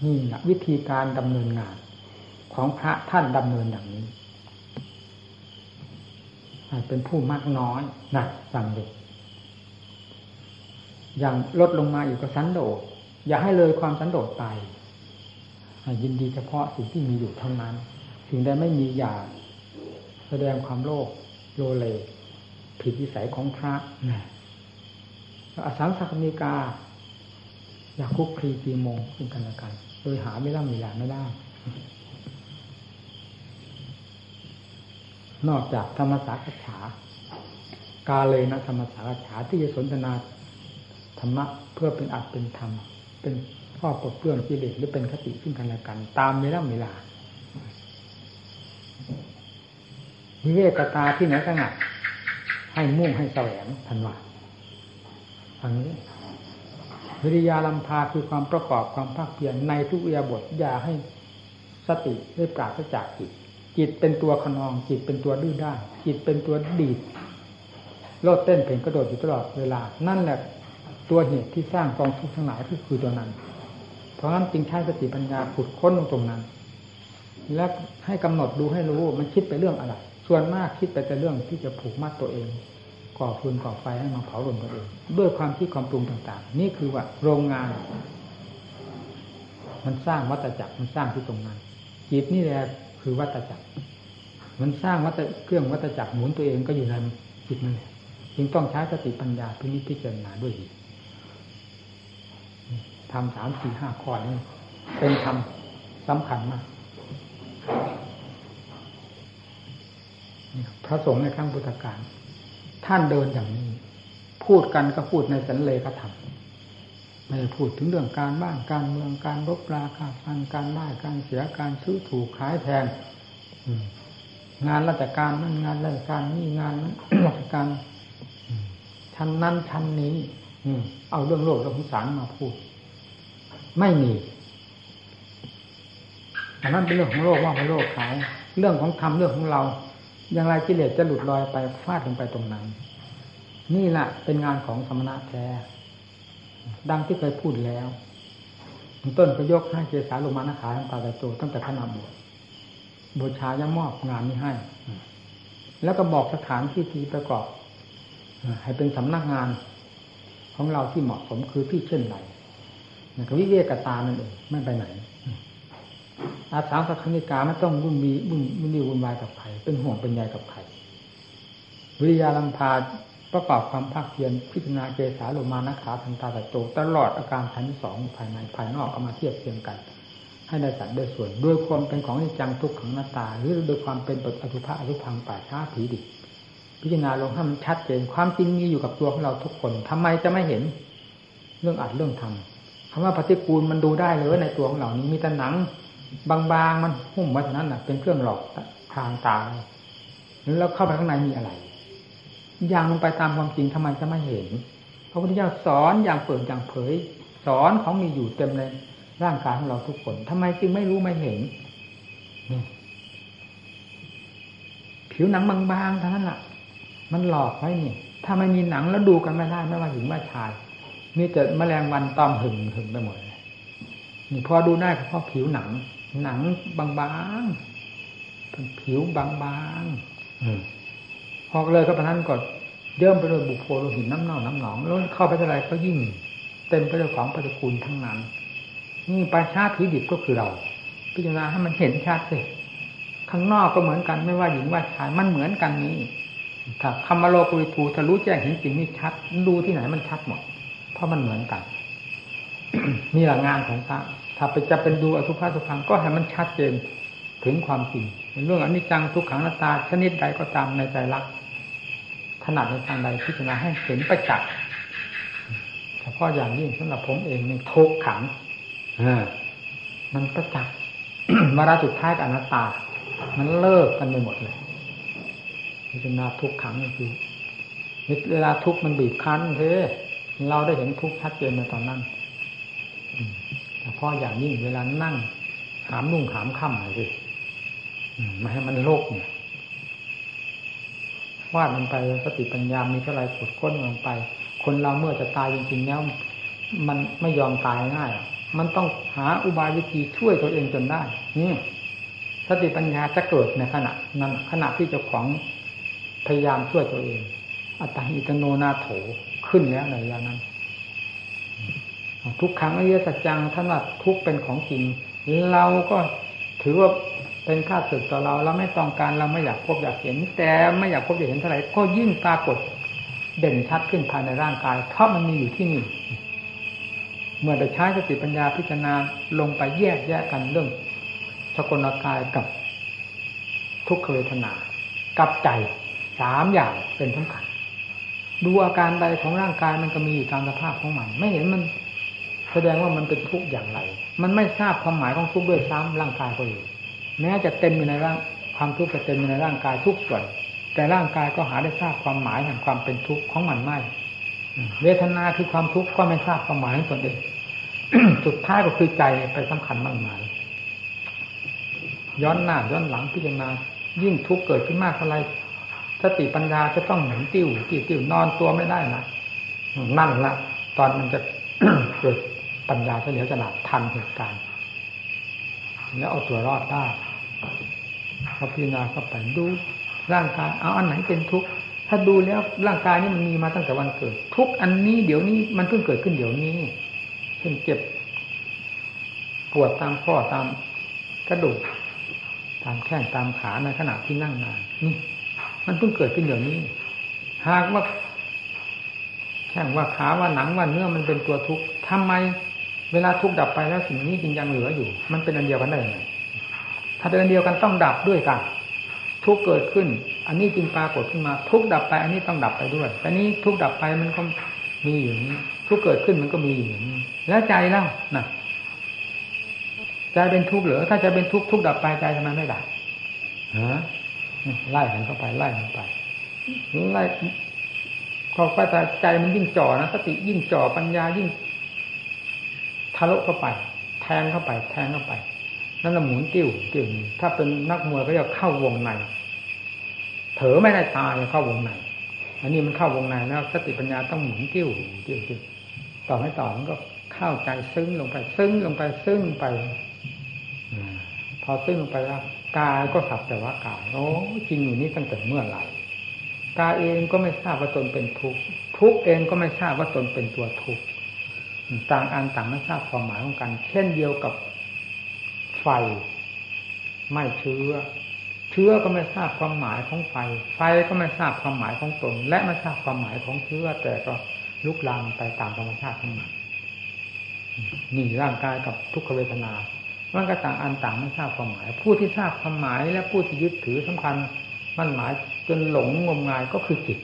นี่แหละวิธีการดำเนินงานของพระท่านดำเนินอย่างนี้เป็นผู้มากน้อยหนักสั่งเด็กอย่างลดลงมาอยู่กับสันโดษอย่าให้เลยความสันโดษไปยินดีเฉพาะสิ่งที่มีอยู่เท่านั้นสิ่งใดไม่มีอย่าแสดงความโลภโลเลผิดวิสัยของพระนะอสังสักนิกาอยากคุกคลีตีมงเป็นกันและกันโดยหาไม่ได้มีหลานไม่ได้นอกจากธรรมสากัจฉากาเลยนะธรรมสากัจฉาที่จะสนทนาธรรมะเพื่อเป็นอัตเป็นธรรมเป็นข้อปลดเปลื้องกิเลสหรือเป็นคติขึ้นกันและกันตามเวลาวิเวกตาที่ไหนสงัดให้มุ่งให้แสวงทันวันอันนี้วิริยาลัมภาคือความประกอบความภาคเพียรในทุกอิริยาบถอย่าให้สติได้ปราศจากจิตจิตเป็นตัวขนองจิตเป็นตัวดื้อด้านจิตเป็นตัวดีดโลดเต้นเพ่งกระโดดอยู่ตลอดเวลานั่นแหละตัวเหตุที่สร้างกองทุกข์ทั้งหลายคือตัวนั้นเพราะงั้นจึงใช้สติปัญญาขุดค้นตรงนั้นและให้กำหนดดูให้รู้มันคิดไปเรื่องอะไรส่วนมากคิดไปแต่เรื่องที่จะผูกมัดตัวเองก่อฟืนก่อไฟให้มันเผารนตัวเองด้วยความคิดความปรุงต่างๆนี่คือว่าโรงงานมันสร้างวัฏจักรมันสร้างที่ตรงนั้นจิตนี่แหละคือวัฏจักรมันสร้างเครื่องวัฏจักรหมุนตัวเองก็อยู่ในจิตนั่นแหละจึงต้องใช้สติปัญญาพินิจพิจารณาด้วยดีทำ 3-4-5 ข้อนี้เป็นธรรมสำคัญมากพระสงฆ์ในครั้งพุทธกาลท่านเดินอย่างนี้พูดกันก็พูดในสันเลขธรรมไม่ได้พูดถึงเรื่องการบ้านการเมืองการรบราฆ่าฟันการได้การเสียการซื้อถูกขายแพงงานราชการนั่นงานราชการนี่งานนั้นราชการชั้นนั้นชั้นนี้เอาเรื่องโลกเรื่องสงสารมาพูดไม่มีอันนั้นเป็นเรื่องของโลกว่าของโลกเขาเรื่องของธรรมเรื่องของเราอย่างไรกิเลสจะหลุดลอยไปฟาดลงไปตรงนั้นนี่แหละเป็นงานของสมณะแท้ดังที่เคยพูดแล้วต้นก็ยกให้เกศาโลมานะขาทั้งตาตะโจตั้งแต่ขณะบวชบูชายังมอบงานนี้ให้แล้วก็บอกสถานที่ที่ประกอบให้เป็นสำนักงานของเราที่เหมาะสมคือที่เช่นไรก็วิเวกตานั่นเองไม่ไปไหนอาสาสนิกาไม่ต้องวุ่นวายกับใครเป็นห่วงเป็นใยกับใครวิริยาลัมภาประกอบความภาคเพียรพิจารณาเกสาโลมานะขาทันตาตะโจตลอดอาการทั้งสองภายในภายนอกเอามาเทียบเทียมกันให้ได้สัดได้ส่วนด้วยความเป็นของนิจจังทุกขังอนัตตาหรือโดยความเป็นปฏิอสุภะอสุภังป่าช้าผีดิบพิจารณาลงให้มันชัดเจนความจริงมีอยู่กับตัวของเราทุกคนทำไมจะไม่เห็นเรื่องอัดเรื่องทำคำว่าปฏิกูลมันดูได้เลยว่าในตัวของเรานี้มีแต่หนังบางๆมันหุ้มไว้เท่านั้นน่ะเป็นเครื่องหลอกทางตาแล้วเข้าไปข้างในมีอะไรอย่างลงไปตามความจริงทำไมจะไม่เห็นพระพุทธเจ้าสอนอย่างเปิดอย่างเผยสอนของมีอยู่เต็มในร่างกายของเราทุกคนทำไมจึงไม่รู้ไม่เห็นผิวหนังบางๆเท่านั้นน่ะมันหลอกไว้นี่ถ้าไม่มีหนังแล้วดูกันไม่ได้ไม่ว่าหญิงว่าชายมีแต่แมลงวันตอมหึ่งไปหมดนี่พอดูได้เพราะผิวหนังบางๆเป็นผิวบางๆพอเลยก็พนันกดเยิ่มไปโดยบุโพโลหินน้ำเน่าน้ำหนองแล้วเข้าไปเท่าไรก็ยิ่งเต็มไปด้วยของปฏิกูลทั้งนั้นนี่ป่าช้าผีดิบก็คือเราพิจารณาให้มันเห็นชัดสิข้างนอกก็เหมือนกันไม่ว่าหญิงว่าชายมันเหมือนกันนี้ถ้าธรรมโลกุวิทูถ้ารู้แจ้งเห็นจริงนี่ชัดดูที่ไหนมันชัดหมด เพราะมันเหมือนกัน นี่แหละงานของพระถ้าไปจะเป็นดูอสุภะสุขังก็ให้มันชัดเจนถึงความจริงในเรื่องอนิจจังทุกขังอนัตตาชนิดใดก็ตามในใจรักขนาดในทางใดพิจารณาให้เห็นประจักษ์เฉพาะอย่างยิ่งสำหรับผมเองนี่ทุกขังมันประจักษ์ วาระสุดท้ายอนัตตามันเลิกกันไปหมดเลยพิจารณาทุกขังนี่คือเวลาทุกมันบีบคั้นเท่เราได้เห็นทุกชัดเจนในตอนนั้นเฉพาะอย่างยิ่งเวลานั่งหามนุ่งหามค่ำเลยมาให้มันโลกเนี่ยวาดมันไปสติปัญญามีเท่าไรขุดค้นลงไปคนเราเมื่อจะตายจริงๆแล้วมันไม่ยอมตายง่ายมันต้องหาอุบายวิธีช่วยตัวเองจนได้นี่สติปัญญาจะเกิดในขณะนั้นขณะที่เจ้าของพยายามช่วยตัวเองอัตตาหิตโนนาโถขึ้นแล้วในยานั้นทุกครั้งอริยสัจจังท่านว่าทุกเป็นของจริงเราก็ถือว่าเป็นข้าศึกต่อเราเราไม่ต้องการเราไม่อยากพบอยากเห็นแต่ไม่อยากพบอยากเห็นเท่าไหร่ก็ยิ่งปรากฏเด่นชัดขึ้นภายในร่างกายเพราะมันมีอยู่ที่นี่เมื่อได้ใช้สติปัญญาพิจารณาลงไปแยกแยะ กันเรื่องสกลกายกับทุกขเวทนากับใจสามอย่างเป็นสำคัญดูอาการใดของร่างกายมันก็มีอยู่ตามสภาพของมันไม่เห็นมันแสดงว่ามันเป็นทุกข์อย่างไรมันไม่ทราบความหมายของทุกข์ด้วยซ้ำร่างกายก็อยู่แม้จะเต็มอยู่ในร่างความทุกข์จะเต็มอยู่ในร่างกายทุกส่วนแต่ร่างกายก็หาได้ทราบความหมายแห่งความเป็นทุกข์ของมันไม่เวทนาคือความทุกข์ก็ไม่ทราบความหมายของตนเอง สุดท้ายก็คือใจไปสำคัญมั่นหมายย้อนหน้าย้อนหลังพิจารณายิ่งทุกข์เกิดขึ้นมากเท่าไรสติปัญญาจะต้องหมุนติ้วติ้วนอนตัวไม่ได้นะนั่นละตอนมันจะ เกิดปัญญาเฉลียวฉลาดทันเหตุการณ์แล้วเอาตัวรอดได้พอพิจารณาเข้าไปดูร่างกายเอาอันไหนเป็นทุกข์ถ้าดูแล้วร่างกายนี่มันมีมาตั้งแต่วันเกิดทุกข์อันนี้เดี๋ยวนี้มันเพิ่งเกิดขึ้นเดี๋ยวนี้เช่นเจ็บปวดตามข้อตามกระดูกตามแข้งตามขาในขณะที่นั่งนานนี่มันเพิ่งเกิดขึ้นเดี๋ยวนี้หากว่าแข้งว่าขาว่าหนังว่าเนื้อมันเป็นตัวทุกข์ทำไมเวลาทุกข์ดับไปแล้วสิ่งนี้ยังเหลืออยู่มันเป็นอันเดียวกันได้ไงถ้าเป็นอันเดียวกันต้องดับด้วยกันทุกข์เกิดขึ้นอันนี้จึงปรากฏขึ้นมาทุกข์ดับไปอันนี้ต้องดับไปด้วยแต่นี้ทุกข์ดับไปมันก็มีอยู่นี้ทุกข์เกิดขึ้นมันก็มีอยู่นี้แล้วใจเล่าน่ะใจเป็นทุกข์เหรอถ้าใจเป็นทุกข์ทุกข์ดับไปใจทำไมไม่ดับฮะไล่มันเข้าไปไล่มันไปไล่พอไปใจมันยิ่งจ่อนะสติยิ่งจ่อปัญญายิ่งทะลุเข้าไปแทงเข้าไปนั่นละหมุนติ้วติ้วถ้าเป็นนักมวยก็จะเข้าวงในเผลอไม่ได้ตายเข้าวงในอันนี้มันเข้าวงในแล้วสติปัญญาต้องหมุนติ้วติ้วติ้วต่อให้ต่อมันก็เข้าใจซึ้งลงไปพอซึ้งลงไปแล้วกายก็สับแต่ว่ากายโอ้จริงอยู่นี่ตั้งแต่เมื่อไหร่กายเองก็ไม่ทราบว่าตนเป็นทุกข์ทุกข์เองก็ไม่ทราบว่าตนเป็นตัวทุกข์ต่างอันต่างไม่ทราบความหมายของกันเช่นเดียวกับไฟไม่เชื้อก็ไม่ทราบความหมายของไฟก็ไม่ทราบความหมายของตนและไม่ทราบความหมายของเชื้อแต่ก็ลุกลามไปตามธรรมชาติของมันนี่ร่างกายกับทุกขเวทนามันก็ต่างอันต่างไม่ทราบความหมายผู้ที่ทราบความหมายและผู้ที่ยึดถือสำคัญมั่นหมายจนหลงงมงายก็คือจิต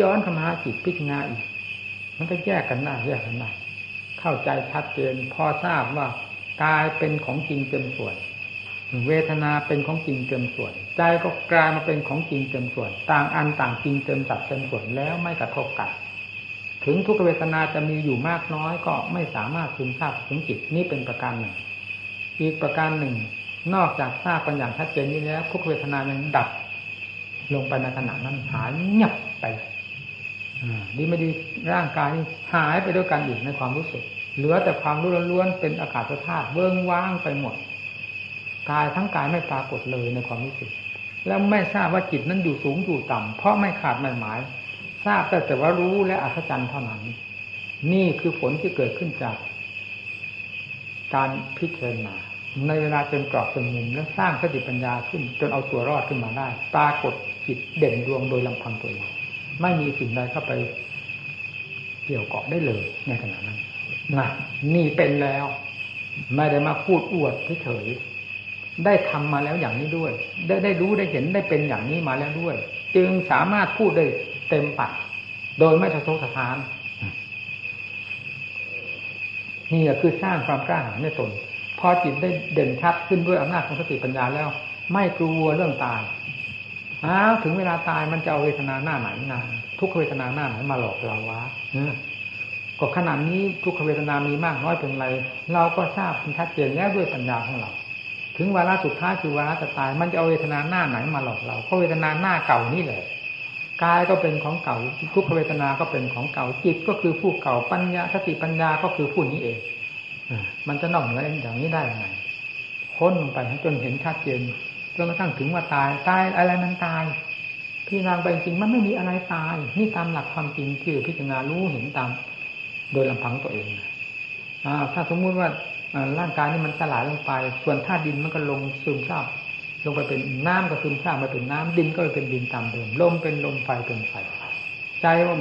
ย้อนธรรมะจิตพิจารณาอีกมันก็แยกกันได้เข้าใจชัดเจนพอทราบว่ากายเป็นของจริงเต็มส่วนเวทนาเป็นของจริงเต็มส่วนใจก็กลายมาเป็นของจริงเต็มส่วนต่างอันต่างจริงเต็มสัดเต็มส่วนแล้วไม่กระทบกันถึงทุกขเวทนาจะมีอยู่มากน้อยก็ไม่สามารถซึมซาบถึงจิตนี่เป็นประการหนึ่งอีกประการหนึ่งนอกจากทราบกันอย่างชัดเจนนี้แล้วทุกขเวทนายังดับลงไปในขณะนั้นหายเงียบไปดีไม่ดีร่างกายหายไปด้วยกันอีกในความรู้สึกเหลือแต่ความรู้ล้วนๆเป็นอากาศธาตุเวิ้งว้างไปหมดกายทั้งกายไม่ปรากฏเลยในความรู้สึกแล้วไม่ทราบว่าจิตนั้นอยู่สูงอยู่ต่ำเพราะไม่ขาดไม่หมายทราบแต่ว่ารู้และอัศจรรย์เท่านั้นนี่คือผลที่เกิดขึ้นจากการพิจารณาในเวลาจนกรอบจนมุมและสร้างสติปัญญาขึ้นจนเอาตัวรอดขึ้นมาได้ปรากฏจิตเด่นดวงโดยลำพังตัวเองไม่มีสิ่งใดเข้าไป เกี่ยวเกาะได้เลยในขณะนั้นนะนี่เป็นแล้วไม่ได้มาพูดอวดเฉยๆได้ทำมาแล้วอย่างนี้ด้วยได้รู้ได้เห็นได้เป็นอย่างนี้มาแล้วด้วยจึงสามารถพูดได้เต็มปากโดยไม่สะทกสะท้านนี่คือสร้างความกล้าหาญในตนพอจิตได้เด่นชัดขึ้นด้วยอำนาจของสติปัญญาแล้วไม่กลัวเรื่องตายถึงเวลาตายมันจะเอาเวทนาหน้าไหนนะทุกขเวทนาหน้าไหนมาหลอกเราวะก็ขนาดนี้ทุกขเวทนามีมากน้อยเป็นไรเราก็ทราบชัดเจนแล้วด้วยปัญญาของเราถึงวาระสุดท้ายคือวาระจะตายมันจะเอาเวทนาหน้าไหนมาหลอกเราเพราะเวทนาหน้าเก่านี่แหละกายก็เป็นของเก่าทุกขเวทนาก็เป็นของเก่าจิตก็คือผู้เก่าปัญญาสติปัญญาก็คือผู้นี้เองมันจะนอกเหนืออย่างนี้ได้ยังไงค้นลงไปจนเห็นชัดเจนจนกระทั่งถึงว่าตายอะไรมันตายพิจารณาไปจริงมันไม่มีอะไรตายนี่ตามหลักความจริงคือพิจารณารู้เห็นตามโดยลำพังตัวเองถ้าสมมติว่าร่างกายนี่มันสลายลงไปส่วนธาตุดินมันก็ลงซึมซาบลงไปเป็นน้ำก็ซึมซาบมาเป็นน้ำดินก็เป็นดินตามเดิมลมเป็นลมไฟเป็นไฟใจว่า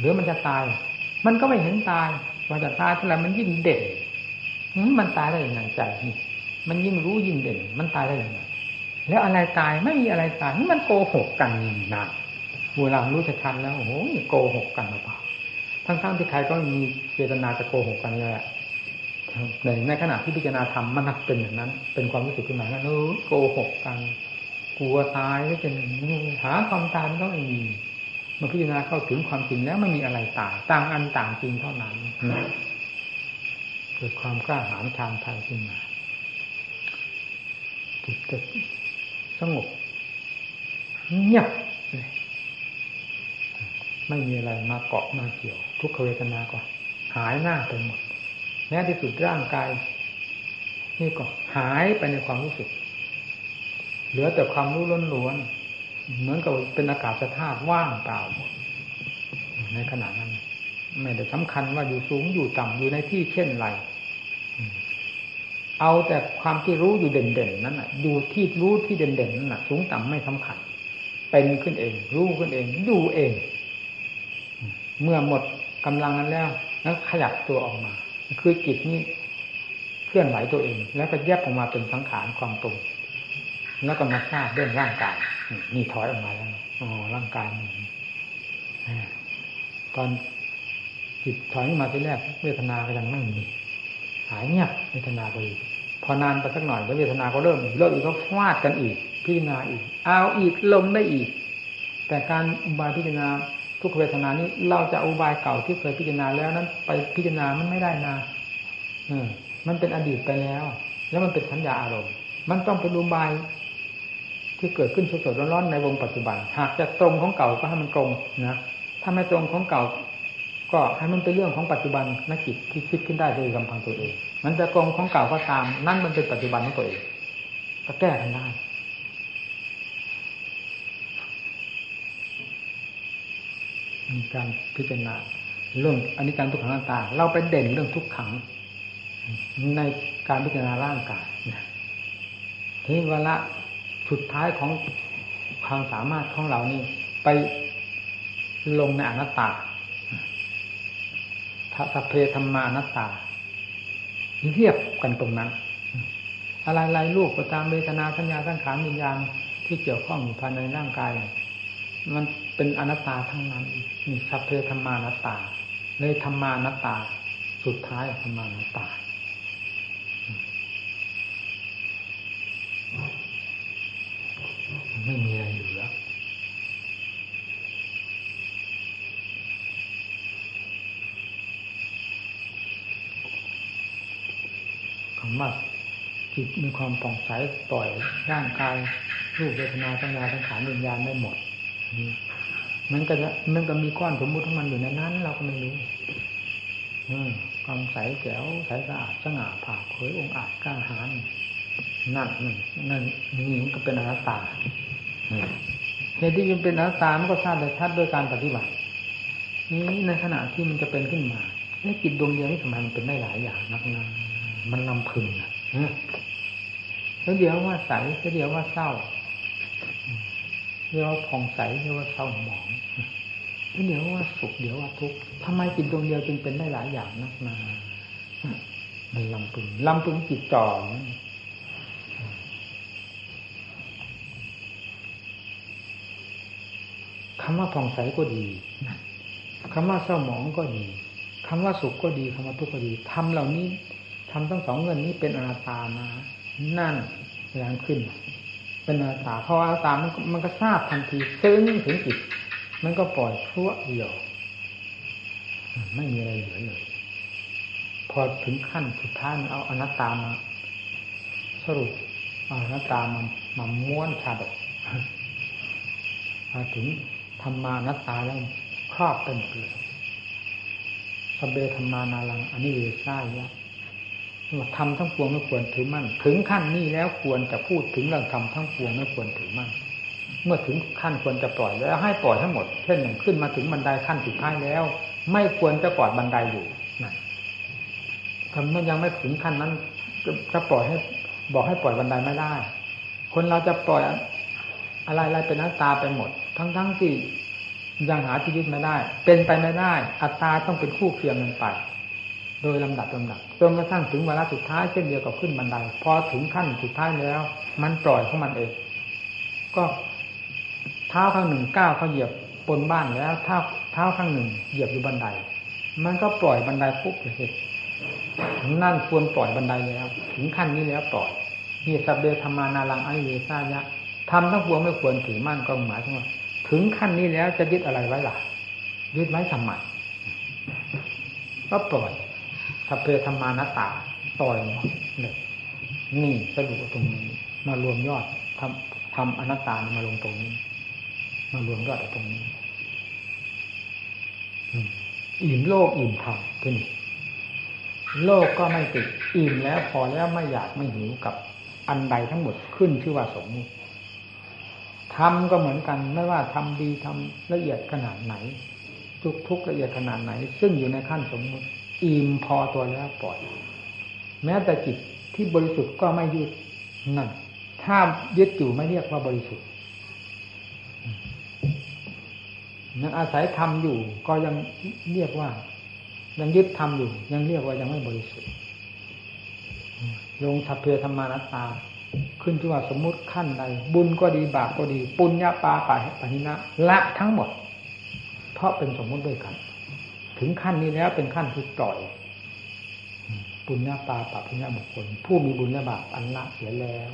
หรือมันจะตายมันก็ไม่เห็นตายว่าจะตายเท่าไหร่มันยิ่งเด่นมันตายได้อย่างไรใจนี่มันยิ่งรู้ยิ่งเด่นมันตายได้อย่างไรแล้วอะไรตายไม่มีอะไรตายมันโกหกกันนะเวลารู้จะทันแล้วโอ้โหโกหกกันหรือเปล่าทั้งๆที่ใครก็มีเจตนาจะโกหกกันเลยในขณะที่พิจารณาธรรมมันเป็นอย่างนั้นเป็นความรู้สึกขึ้นมาแล้วโกหกกันกลัวตายก็จะหาความตายก็ไม่มีเมื่อพิจารณาเข้าถึงความจริงแล้วไม่มีอะไรตายต่างอันต่างจริงเท่านั้นเกิดความกล้าหาญทางไทยขึ้นมาจิตจะสงบเงียบไม่มีอะไรมาเกาะมาเกี่ยวทุกขเวทนาก็หายหน้าไปหมดแม้ที่สุดร่างกายนี่ก็หายไปในความรู้สึกเหลือแต่ความรู้ล้วนๆเหมือนกับเป็นอากาศธาตุว่างเปล่าหมดในขณะนั้นไม่ได้สำคัญว่าอยู่สูงอยู่ต่ำอยู่ในที่เช่นไรเอาแต่ความที่รู้อยู่เด่นๆนั้นน่ะอยู่ที่รู้ที่เด่นๆนั้นน่ะสูงต่ำไม่สำคัญเป็นขึ้นเองรู้ขึ้นเองอยู่เองเมื่อหมดกำลังนั้นแล้วแล้วขยับตัวออกมาคือจิตนี้เคลื่อนไหวตัวเองแล้วก็แยกออกมาเป็นสังขารความตรงแล้วก็มาทราบเรื่องร่างกายนี่ถอยออกมาแล้วร่างกายนี่ตอนจิตถอยมาทีแรกเวทนาก็ยังไม่มีหายเงียบเวทนาไปพอนานไปสักหน่อยแล้วเวทนาก็เริ่มอีกก็ฟาดกันอีกพิจารณาอีกเอาอีกลงได้อีกแต่การอุบายพิจารณาทุกเวทนานี้เราจะอุบายเก่าที่เคยพิจารณาแล้วนั้นไปพิจารณามันไม่ได้นะมันเป็นอดีตไปแล้วแล้วมันเป็นสัญญาอารมณ์มันต้องเป็นอุบายที่เกิดขึ้นสดๆร้อนๆในวงปัจจุบันหากจะตรงของเก่าก็ให้มันตรงนะถ้าไม่ตรงของเก่าก็ให้มันเป็นเรื่องของปัจจุบันนักจิตที่คิดขึ้นได้โดยลำพังตัวเองมันจะตรงของเก่าก็ตามนั่นมันเป็นปัจจุบันของตัวเองก็แก้กันได้มีการพิจารณาเรื่องอนิจจังทุกขังอนัตตาเราไปเด่นเรื่องทุกขังในการพิจารณาร่างกายทีนี้เวลาสุดท้ายของความสามารถของเรานี่ไปลงในอนัตตาสัพเพธัมมาอนัตตาเรียบกันตรงนั้นอะไรๆรูปตามเวทนาสัญญาสังขารวิญญาณที่เกี่ยวข้องอยู่ภายในร่างกายมันเป็นอนัตตาทั้งนั้นมีสัพเพธัมมานัตตาเลยธัมมานัตตาสุดท้ายธัมมานัตตาไม่มีอะไรอยู่แล้วคำว่าจิตมีความผ่องใสปล่อยร่างกายรูปเวทนาสัญญาสังขารวิญญาณได้หมดมันก็มีก้อนสมมุติของมันอยู่ในนั้นเราก็ไม่รู้ความใสแจ๋วใสสะอาดสง่าผ่าเผยองค์อาจกล้าหาญนั่นนี่มันก็เป็นอนัตตาในที่มันเป็นอนัตตามันก็ทราบได้ชัดด้วยการปฏิบัตินี่ในขณะที่มันจะเป็นขึ้นมาไอ้จิตดวงเดียวนี่ทำไมมันเป็นได้หลายอย่างนักนะมันลำพึงนะแล้วเดี๋ยวว่าใสแล้วเดี๋ยวว่าเศร้าเรียกว่าผ่องใสเรียกว่าเศร้าหมอง เดี๋ยวว่าสุขเดี๋ยวว่าทุกข์ทำไมจิตดวงเดียวจึงเป็นได้หลายอย่างนักมามันลำพึงจิตจ่อคำว่าผ่องใสก็ดีคำว่าเศร้าหมองก็ดีคำว่าสุขก็ดีคำว่าทุกข์ก็ดีทำเหล่านี้ทำทั้งสองเงื่อนนี้เป็นอนัตตามานั่นแรงขึ้นเป็นอนัตตาเพราะอนัตตามันก็ทราบทันทีซึ้งถึงจิตมันก็ปล่อยชั่วเดียวไม่มีอะไรเหลือเลยพอถึงขั้นสุดท้ายเอาอนัตตามาสรุปเอาอนัตตามาม้วนชาดกพอถึงธรรมานัตตาแล้วครอบเป็นเกลือสเบธรรมานาลังอันนี้เลยใช่ไหมทำทั้งปวงไม่ควรถือมั่นถึงขั้นนี้แล้วควรจะพูดถึงเรื่องทำทั้งปวงไม่ควรถือมั่นเมื่อถึงขั้นควรจะปล่อยแล้วให้ปล่อยทั้งหมดเช่นหนึ่งขึ้นมาถึงบันไดขั้นสุดท้ายแล้วไม่ควรจะกอดบันไดอยู่นะทำมันยังไม่ถึงขั้นนั้นจะปล่อยให้บอกให้ปล่อยบันไดไม่ได้คนเราจะปล่อยอะไรเป็นหน้าตาไปหมดทั้งที่ยังหาที่ยึดไม่ได้เป็นไปไม่ได้อัตตาต้องเป็นคู่เคียงกันไปโดยลำดับจนกระทั่งถึงวาระสุดท้ายเช่นเดียวกับขึ้นบันไดพอถึงขั้นสุดท้ายแล้วมันปล่อยของมันเองก็เท้าข้างหนึ่งก้าวเขาเหยียบบนบ้านแล้วเท้าข้างหนึ่งเหยียบอยู่บันไดมันก็ปล่อยบันไดปุ๊บเลยนั่นควรปล่อยบันไดแล้วถึงขั้นนี้แล้วปล่อยนี่สัพเพธรรมานารังอนิเวสายะทำทั้งปวงไม่ควรถือมั่นก็หมายถึงว่าถึงขั้นนี้แล้วจะยึดอะไรไว้ล่ะยึดไว้ทำไมก็ปล่อยสัพเพธรรมานาตาปล่อยหมดเลยนี่สรุปตรงนี้มารวมยอดทำอนัตตามาลงตรงนี้มารวมยอดตรงนี้อิ่มโลกอิ่มธรรมขึ้นโลกก็ไม่ติดอิ่มแล้วพอแล้วไม่อยากไม่หิวกับอันใดทั้งหมดขึ้นชื่อว่าสมมุติทำก็เหมือนกันไม่ว่าทำดีทำละเอียดขนาดไหนทุกละเอียดขนาดไหนซึ่งอยู่ในขั้นสมมุติอิ่มพอตัวแล้วปล่อยแม้แต่จิตที่บริสุทธิ์ก็ไม่ยึดนั่นถ้ายึดอยู่ไม่เรียกว่าบริสุทธิ์ยังอาศัยทำอยู่ก็ยังเรียกว่ายังยึดทำอยู่ยังเรียกว่ายังไม่บริสุทธิ์ลงสัพเพธรรมานัตตาขึ้นที่ว่าสมมุติขั้นใดบุญก็ดีบาปก็ดีปุญญาปาปาหินะละทั้งหมดเพราะเป็นสมมุติด้วยกันถึงขั้นนี้แล้วเป็นขั้นที่ปล่อยปุญญาปาปาหินะบุคคลผู้มีบุญและบาปอันละเสียแล้ว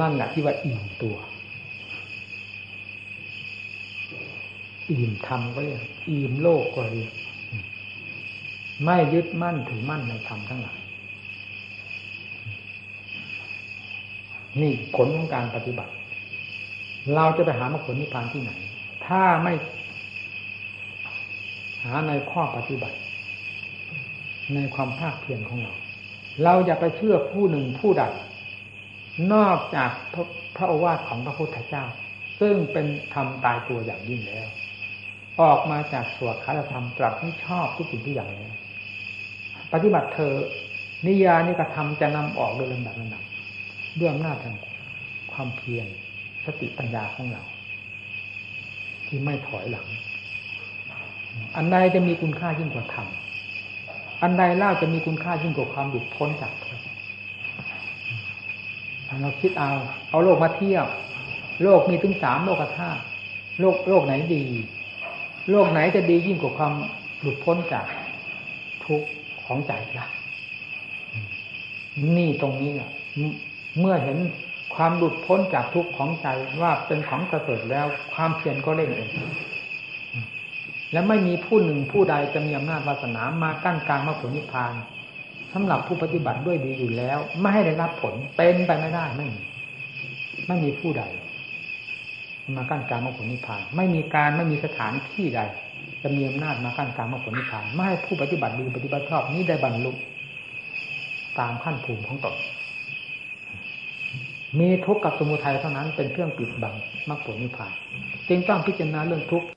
นั่นแหละที่ว่าอิ่มตัวอิ่มธรรมก็อย่างอิ่มโลกก็ดีไม่ยึดมั่นถือมั่นในธรรมทั้งหลายนี่ผลของการปฏิบัติเราจะไปหามรรคผลนิพพานที่ไหนถ้าไม่หาในข้อปฏิบัติในความภาคเพียรของเราอย่าไปเชื่อผู้หนึ่งผู้ใดนอกจากพระโอวาทของพระพุทธเจ้าซึ่งเป็นธรรมตายตัวอย่างยิ่งแล้วออกมาจากสวดคาถาธรรมตรัสให้ชอบทุกสิ่งทุกอย่างแล้วปฏิบัติเธอนิยานิกธรรมจะนำออกโดยลำดับด้วยอำนาจแห่งความเพียรสติปัญญาของเราที่ไม่ถอยหลังอันใดจะมีคุณค่ายิ่งกว่าธรรมอันใดเล่าจะมีคุณค่ายิ่งกว่าความหลุดพ้นจากทุกข์เราคิดเอาโลกมาเทียบโลกมีถึง3โลกธาตุโลกไหนดีโลกไหนจะดียิ่งกว่าความหลุดพ้นจากทุกข์ของใจล่ะนี่ตรงนี้น่ะเมื่อเห็นความหลุดพ้นจากทุกข์ของใจว่าเป็นของประเสริฐแล้วความเพียรก็เร่งเองและไม่มีผู้หนึ่งผู้ใดจะมีอำนาจวาสนามากั้นกลางมรรคผลนิพพานสำหรับผู้ปฏิบัติด้วยดีอยู่แล้วไม่ให้ได้รับผลเป็นไปไม่ได้ไม่มีผู้ใดมากั้นกลางมรรคผลนิพพานไม่มีสถานที่ใดจะมีอำนาจมากั้นกลางมรรคผลนิพพานไม่ให้ผู้ปฏิบัติดีปฏิบัติชอบนี้ได้บรรลุตามขั้นภูมิของตนมีทุกข์กับสมุทัยเท่านั้นเป็นเครื่องปิดบังมรรคผลนิพพานจึงต้องพิจารณาเรื่องทุกข์